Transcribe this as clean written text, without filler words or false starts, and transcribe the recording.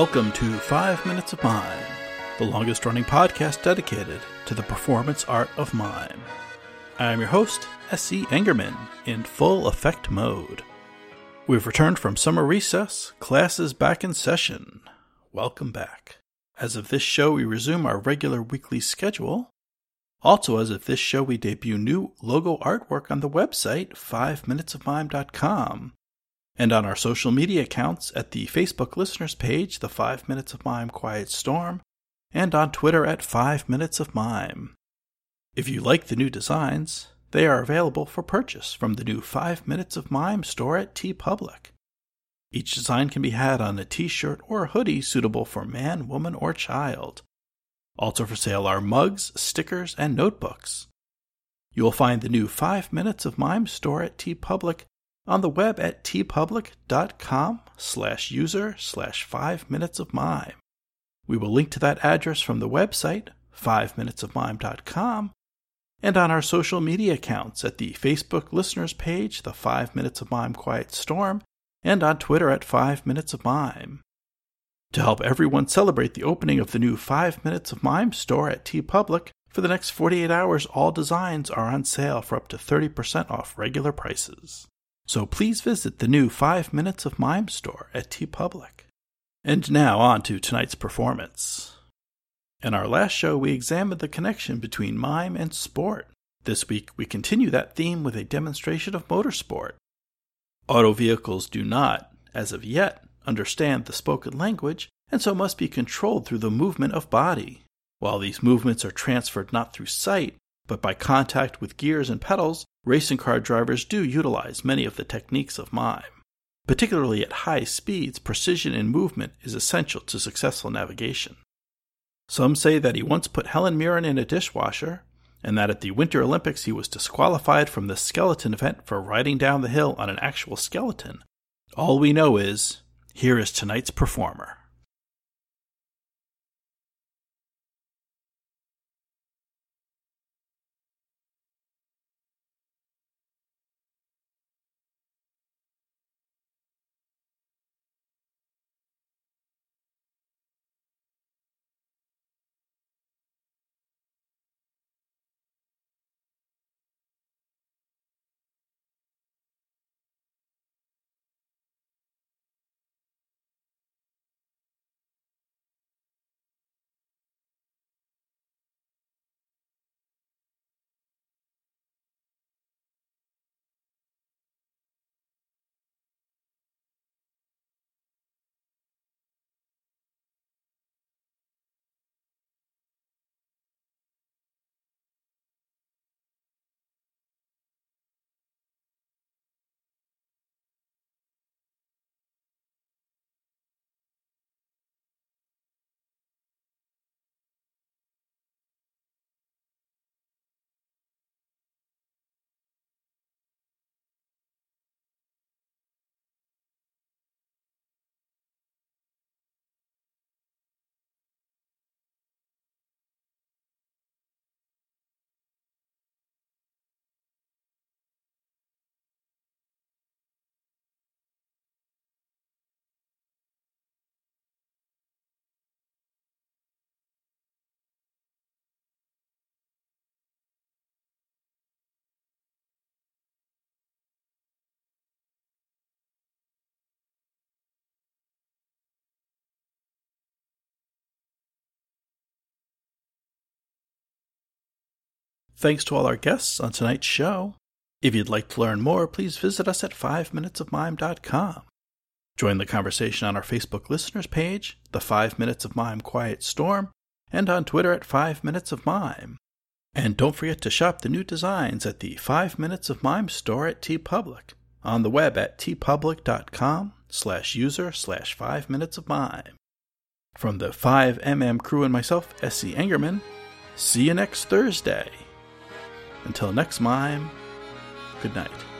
Welcome to 5 Minutes of Mime, the longest-running podcast dedicated to the performance art of mime. I am your host, S.C. Engerman, in full effect mode. We've returned from summer recess, classes back in session. Welcome back. As of this show, we resume our regular weekly schedule. Also, as of this show, we debut new logo artwork on the website, 5minutesofmime.com. And on our social media accounts at the Facebook listeners page, the 5 Minutes of Mime Quiet Storm, and on Twitter at 5 Minutes of Mime. If you like the new designs, they are available for purchase from the new 5 Minutes of Mime store at TeePublic. Each design can be had on a t-shirt or a hoodie suitable for man, woman, or child. Also for sale are mugs, stickers, and notebooks. You will find the new 5 Minutes of Mime store at TeePublic on the web at tpublic.com/user/5minutesofmime. We will link to that address from the website, 5minutesofmime.com, and on our social media accounts at the Facebook listeners page, the 5 Minutes of Mime Quiet Storm, and on Twitter at 5 Minutes of Mime. To help everyone celebrate the opening of the new 5 Minutes of Mime store at TeePublic, for the next 48 hours, all designs are on sale for up to 30% off regular prices. So please visit the new 5 Minutes of Mime store at TeePublic. And now on to tonight's performance. In our last show, we examined the connection between mime and sport. This week, we continue that theme with a demonstration of motorsport. Auto vehicles do not, as of yet, understand the spoken language, and so must be controlled through the movement of body. While these movements are transferred not through sight, but by contact with gears and pedals, racing car drivers do utilize many of the techniques of mime. Particularly at high speeds, precision in movement is essential to successful navigation. Some say that he once put Helen Mirren in a dishwasher, and that at the Winter Olympics he was disqualified from the skeleton event for riding down the hill on an actual skeleton. All we know is, here is tonight's performer. Thanks to all our guests on tonight's show. If you'd like to learn more, please visit us at 5minutesofmime.com. Join the conversation on our Facebook listeners page, the 5 Minutes of Mime Quiet Storm, and on Twitter at 5 Minutes of Mime. And don't forget to shop the new designs at the 5 Minutes of Mime store at TeePublic, on the web at tpublic.com/user/5minutesofmime. From the 5MM crew and myself, S.C. Engerman, see you next Thursday. Until next mime, good night.